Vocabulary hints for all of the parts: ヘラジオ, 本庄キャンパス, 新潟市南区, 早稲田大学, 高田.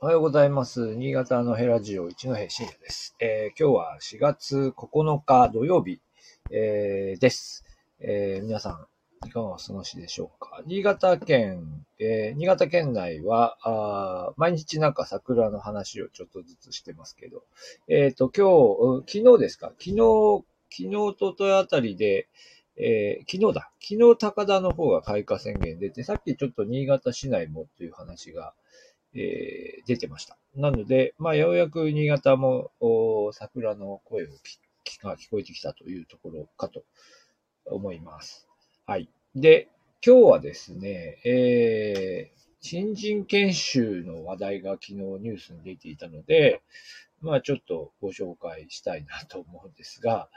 おはようございます。新潟のヘラジオ一の平信也です。今日は4月9日土曜日、です、皆さん、いかがお過ごしでしょうか。新潟県内は、毎日なんか桜の話をちょっとずつしてますけど、昨日ととあたりで、昨日高田の方が開花宣言出て、さっきちょっと新潟市内もという話が、出てました。なので、ようやく新潟も桜の声が聞こえてきたというところかと思います。はい。で、今日はですね、新人研修の話題が昨日ニュースに出ていたので、ちょっとご紹介したいなと思うんですが、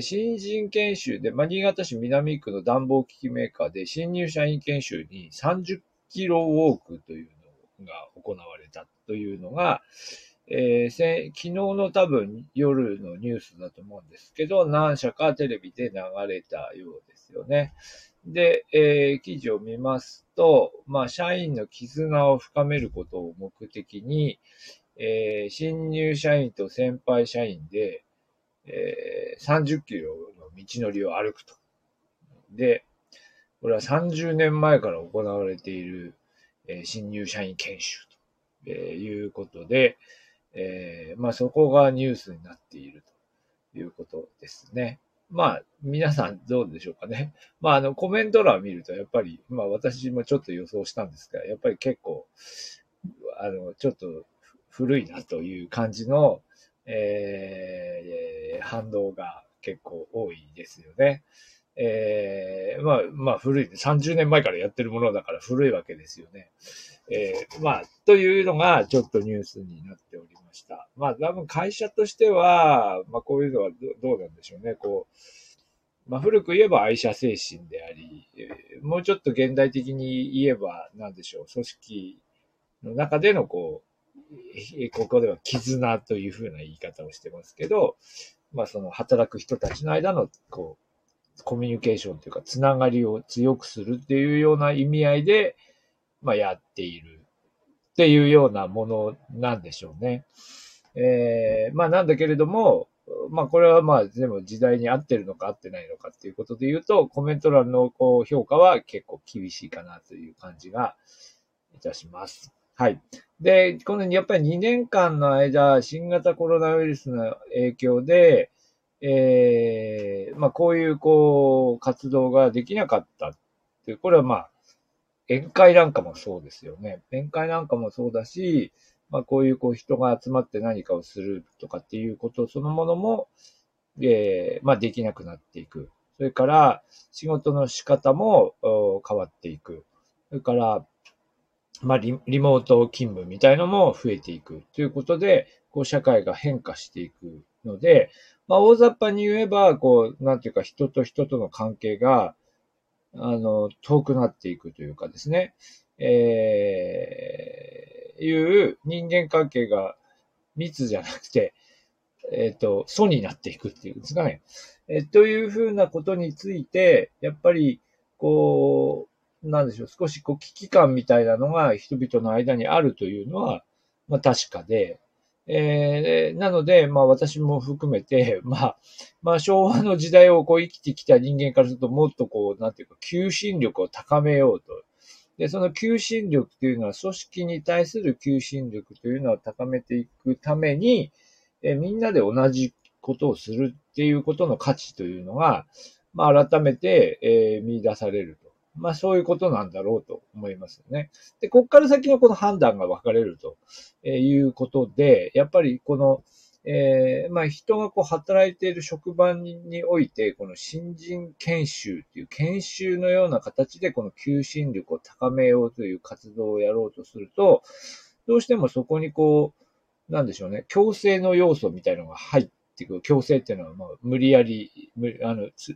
新人研修で、新潟市南区の暖房機器メーカーで新入社員研修に30キロウォークというのが行われたというのが、昨日の多分夜のニュースだと思うんですけど、何社かテレビで流れたようですよね。で、記事を見ますと、社員の絆を深めることを目的に、新入社員と先輩社員で、30キロの道のりを歩くと。で、これは30年前から行われている、新入社員研修ということで、そこがニュースになっているということですね。皆さんどうでしょうかね。コメント欄を見ると、やっぱり、私もちょっと予想したんですが、やっぱり結構、ちょっと古いなという感じの、反応が結構多いですよね。古い。30年前からやってるものだから古いわけですよね。というのがちょっとニュースになっておりました。多分会社としては、こういうのはどうなんでしょうね。古く言えば愛社精神であり、もうちょっと現代的に言えば、組織の中でのここでは絆というふうな言い方をしてますけど、その働く人たちの間の、コミュニケーションというか、つながりを強くするっていうような意味合いで、やっているっていうようなものなんでしょうね。なんだけれども、これはでも時代に合ってるのか合ってないのかっていうことで言うと、コメント欄の評価は結構厳しいかなという感じがいたします。はい。で、このやっぱり2年間の間、新型コロナウイルスの影響で、こういう、活動ができなかったっていう、これは宴会なんかもそうですよね。宴会なんかもそうだし、こういう、人が集まって何かをするとかっていうことそのものも、できなくなっていく。それから、仕事の仕方も変わっていく。それから、リモート勤務みたいのも増えていくということで、社会が変化していくので、大雑把に言えば、人と人との関係が、遠くなっていくというかですね、いう人間関係が密じゃなくて、疎になっていくっていうんですかね。というふうなことについて、やっぱり、少し危機感みたいなのが人々の間にあるというのは、確かで、なので、私も含めて、昭和の時代を生きてきた人間からすると、もっと求心力を高めようと。で、その求心力というのは、組織に対する求心力というのを高めていくために、みんなで同じことをするっていうことの価値というのが、改めて、見出されると。そういうことなんだろうと思いますよね。で、ここから先の判断が分かれるということで、やっぱり人が働いている職場において、新人研修という研修のような形で、求心力を高めようという活動をやろうとすると、どうしてもそこに強制の要素みたいなのが入って、強制っていうのは無理やり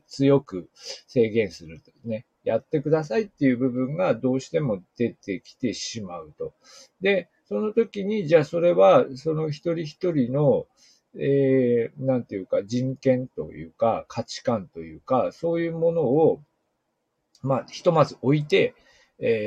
強く制限するとね、やってくださいっていう部分がどうしても出てきてしまうと。で、その時にじゃあそれはその一人一人の、人権というか価値観というかそういうものをひとまず置いて、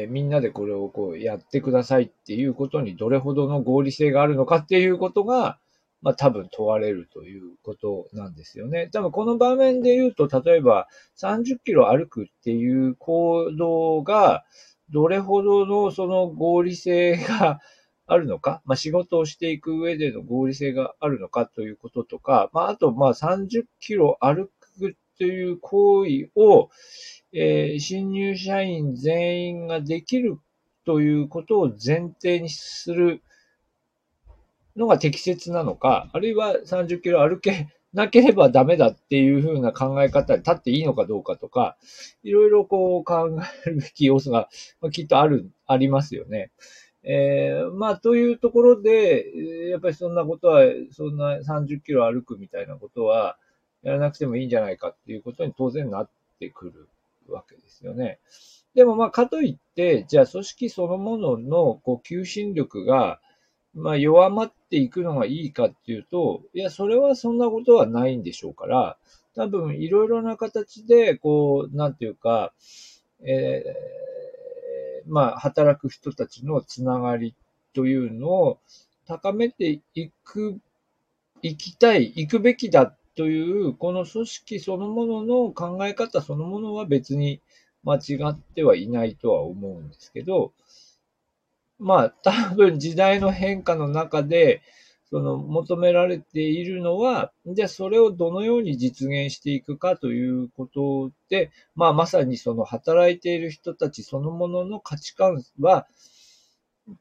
みんなでこれをこうやってくださいっていうことにどれほどの合理性があるのかっていうことが、まあ多分問われるということなんですよね。多分この場面で言うと、例えば30キロ歩くっていう行動が、どれほどのその合理性があるのか、まあ仕事をしていく上での合理性があるのかということとか、まああとまあ30キロ歩くという行為を、新入社員全員ができるということを前提にするのが適切なのか、あるいは30キロ歩けなければダメだっていうふうな考え方に立っていいのかどうかとか、いろいろこう考えるべき要素がきっとありますよね。まあというところで、やっぱりそんなことは、そんな30キロ歩くみたいなことはやらなくてもいいんじゃないかっていうことに当然なってくるわけですよね。でもまあかといって、じゃあ組織そのもののこう求心力がまあ弱まっていくのがいいかっていうと、いや、それはそんなことはないんでしょうから、多分いろいろな形で、こう、なんていうか、まあ、働く人たちのつながりというのを高めていきたい、いくべきだという、この組織そのものの考え方そのものは別に間違ってはいないとは思うんですけど、まあ多分時代の変化の中でその求められているのは、じゃあそれをどのように実現していくかということで、まあまさにその働いている人たちそのものの価値観は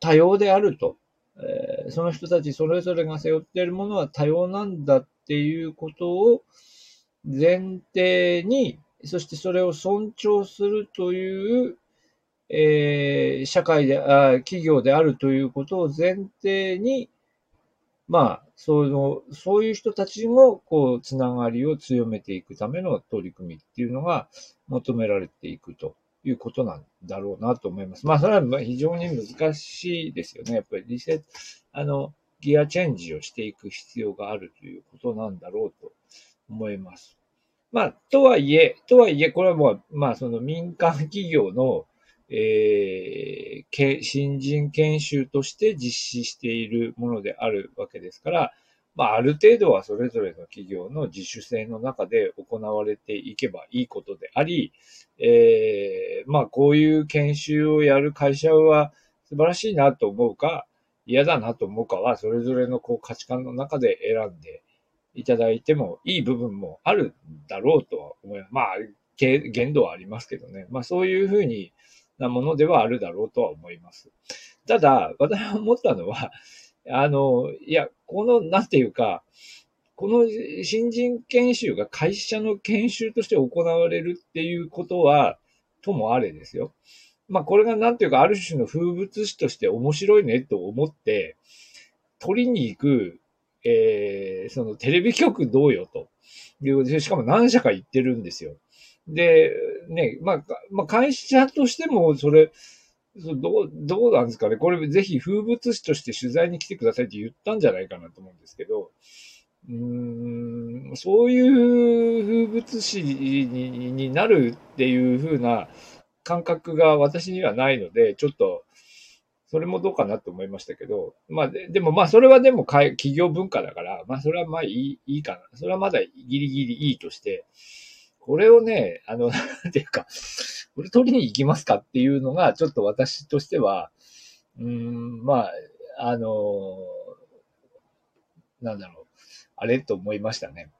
多様であると、その人たちそれぞれが背負っているものは多様なんだっていうことを前提に、そしてそれを尊重するという社会で、企業であるということを前提に、まあ、そういう人たちの、こう、つながりを強めていくための取り組みっていうのが求められていくということなんだろうなと思います。まあ、それは非常に難しいですよね。やっぱりギアチェンジをしていく必要があるということなんだろうと思います。まあ、とはいえ、これはもう、まあ、その民間企業の新人研修として実施しているものであるわけですから、まあ、ある程度はそれぞれの企業の自主性の中で行われていけばいいことであり、まあ、こういう研修をやる会社は素晴らしいなと思うか、嫌だなと思うかは、それぞれのこう価値観の中で選んでいただいてもいい部分もあるんだろうとは思います。まあ、限度はありますけどね。まあ、そういうふうに、なものではあるだろうとは思います。ただ、私が思ったのは、いや、この、なんていうか、この新人研修が会社の研修として行われるっていうことは、ともあれですよ。まあ、これがなんていうか、ある種の風物詩として面白いねと思って、取りに行く、そのテレビ局どうよという、しかも何社か行ってるんですよ。で、ね、まあ、会社としても、どうなんですかね。これ、ぜひ風物詩として取材に来てくださいって言ったんじゃないかなと思うんですけど、そういう風物詩になるっていう風な感覚が私にはないので、ちょっと、それもどうかなと思いましたけど、まあ、でもまあ、それはでも企業文化だから、まあ、それはまあ、いいかな。それはまだギリギリいいとして、これをね、なんていうか、これ取りに行きますかっていうのが、ちょっと私としては、まあ、なんだろう、あれと思いましたね。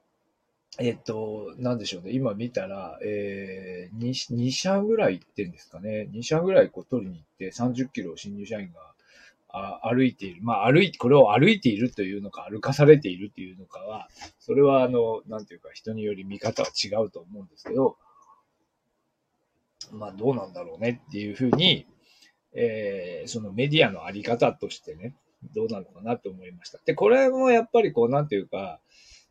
なんでしょうね、今見たら、2社ぐらい行ってんですかね。2社ぐらいこう取りに行って、30キロを新入社員が歩いている。まあ、これを歩いているというのか、歩かされているというのかは、それはなんていうか、人により見方は違うと思うんですけど、まあ、どうなんだろうねっていうふうに、そのメディアのあり方としてね、どうなのかなと思いました。で、これもやっぱりこう、なんていうか、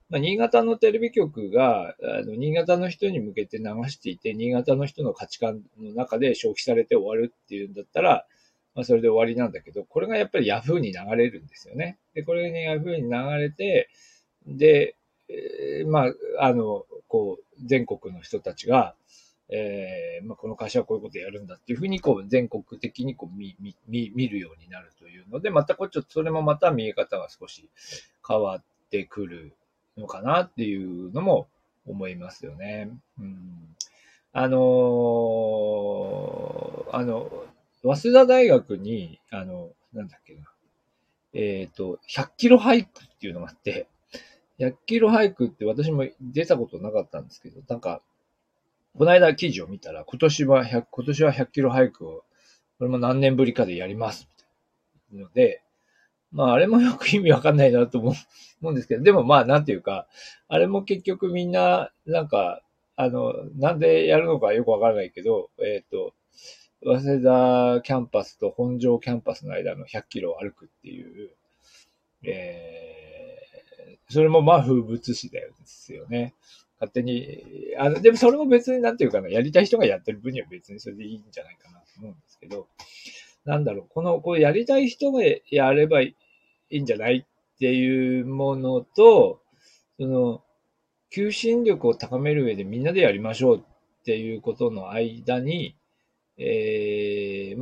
まあ、新潟のテレビ局が、新潟の人に向けて流していて、新潟の人の価値観の中で消費されて終わるっていうんだったら、まあ、それで終わりなんだけど、これがやっぱりヤフーに流れるんですよね。で、これがヤフーに流れて、で、まあ、こう、全国の人たちが、この会社はこういうことやるんだっていうふうにこう全国的にこう見るようになるというので、またこうちょっとそれもまた見え方が少し変わってくるのかなっていうのも思いますよね。うん、早稲田大学に100キロ俳句っていうのがあって、100キロ俳句って私も出たことなかったんですけど、なんかこの間記事を見たら、今年は100キロ俳句を、これも何年ぶりかでやります、みたいなので、あれもよく意味わかんないなと思うんですけど、でもなんていうか、あれも結局みんな、なんでやるのかよくわからないけど、早稲田キャンパスと本庄キャンパスの間の100キロを歩くっていう、それも風物詩だよですよね。勝手に、でもそれも別になんていうかな、やりたい人がやってる分には別にそれでいいんじゃないかなと思うんですけど、こうやりたい人がやればいいんじゃないっていうものと、求心力を高める上でみんなでやりましょうっていうことの間に、どうい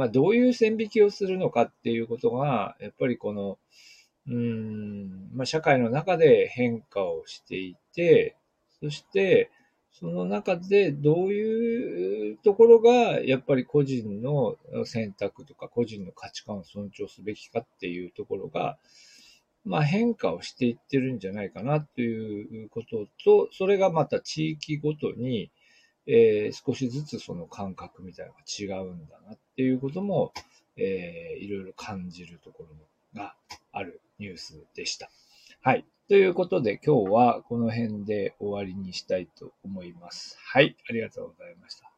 う線引きをするのかっていうことが、やっぱり社会の中で変化をしていて、そして、その中でどういうところが、やっぱり個人の選択とか、個人の価値観を尊重すべきかっていうところが、変化をしていってるんじゃないかなということと、それがまた地域ごとに、少しずつその感覚みたいなのが違うんだなっていうことも、いろいろ感じるところがあるニュースでした。はい。ということで今日はこの辺で終わりにしたいと思います。はい、ありがとうございました。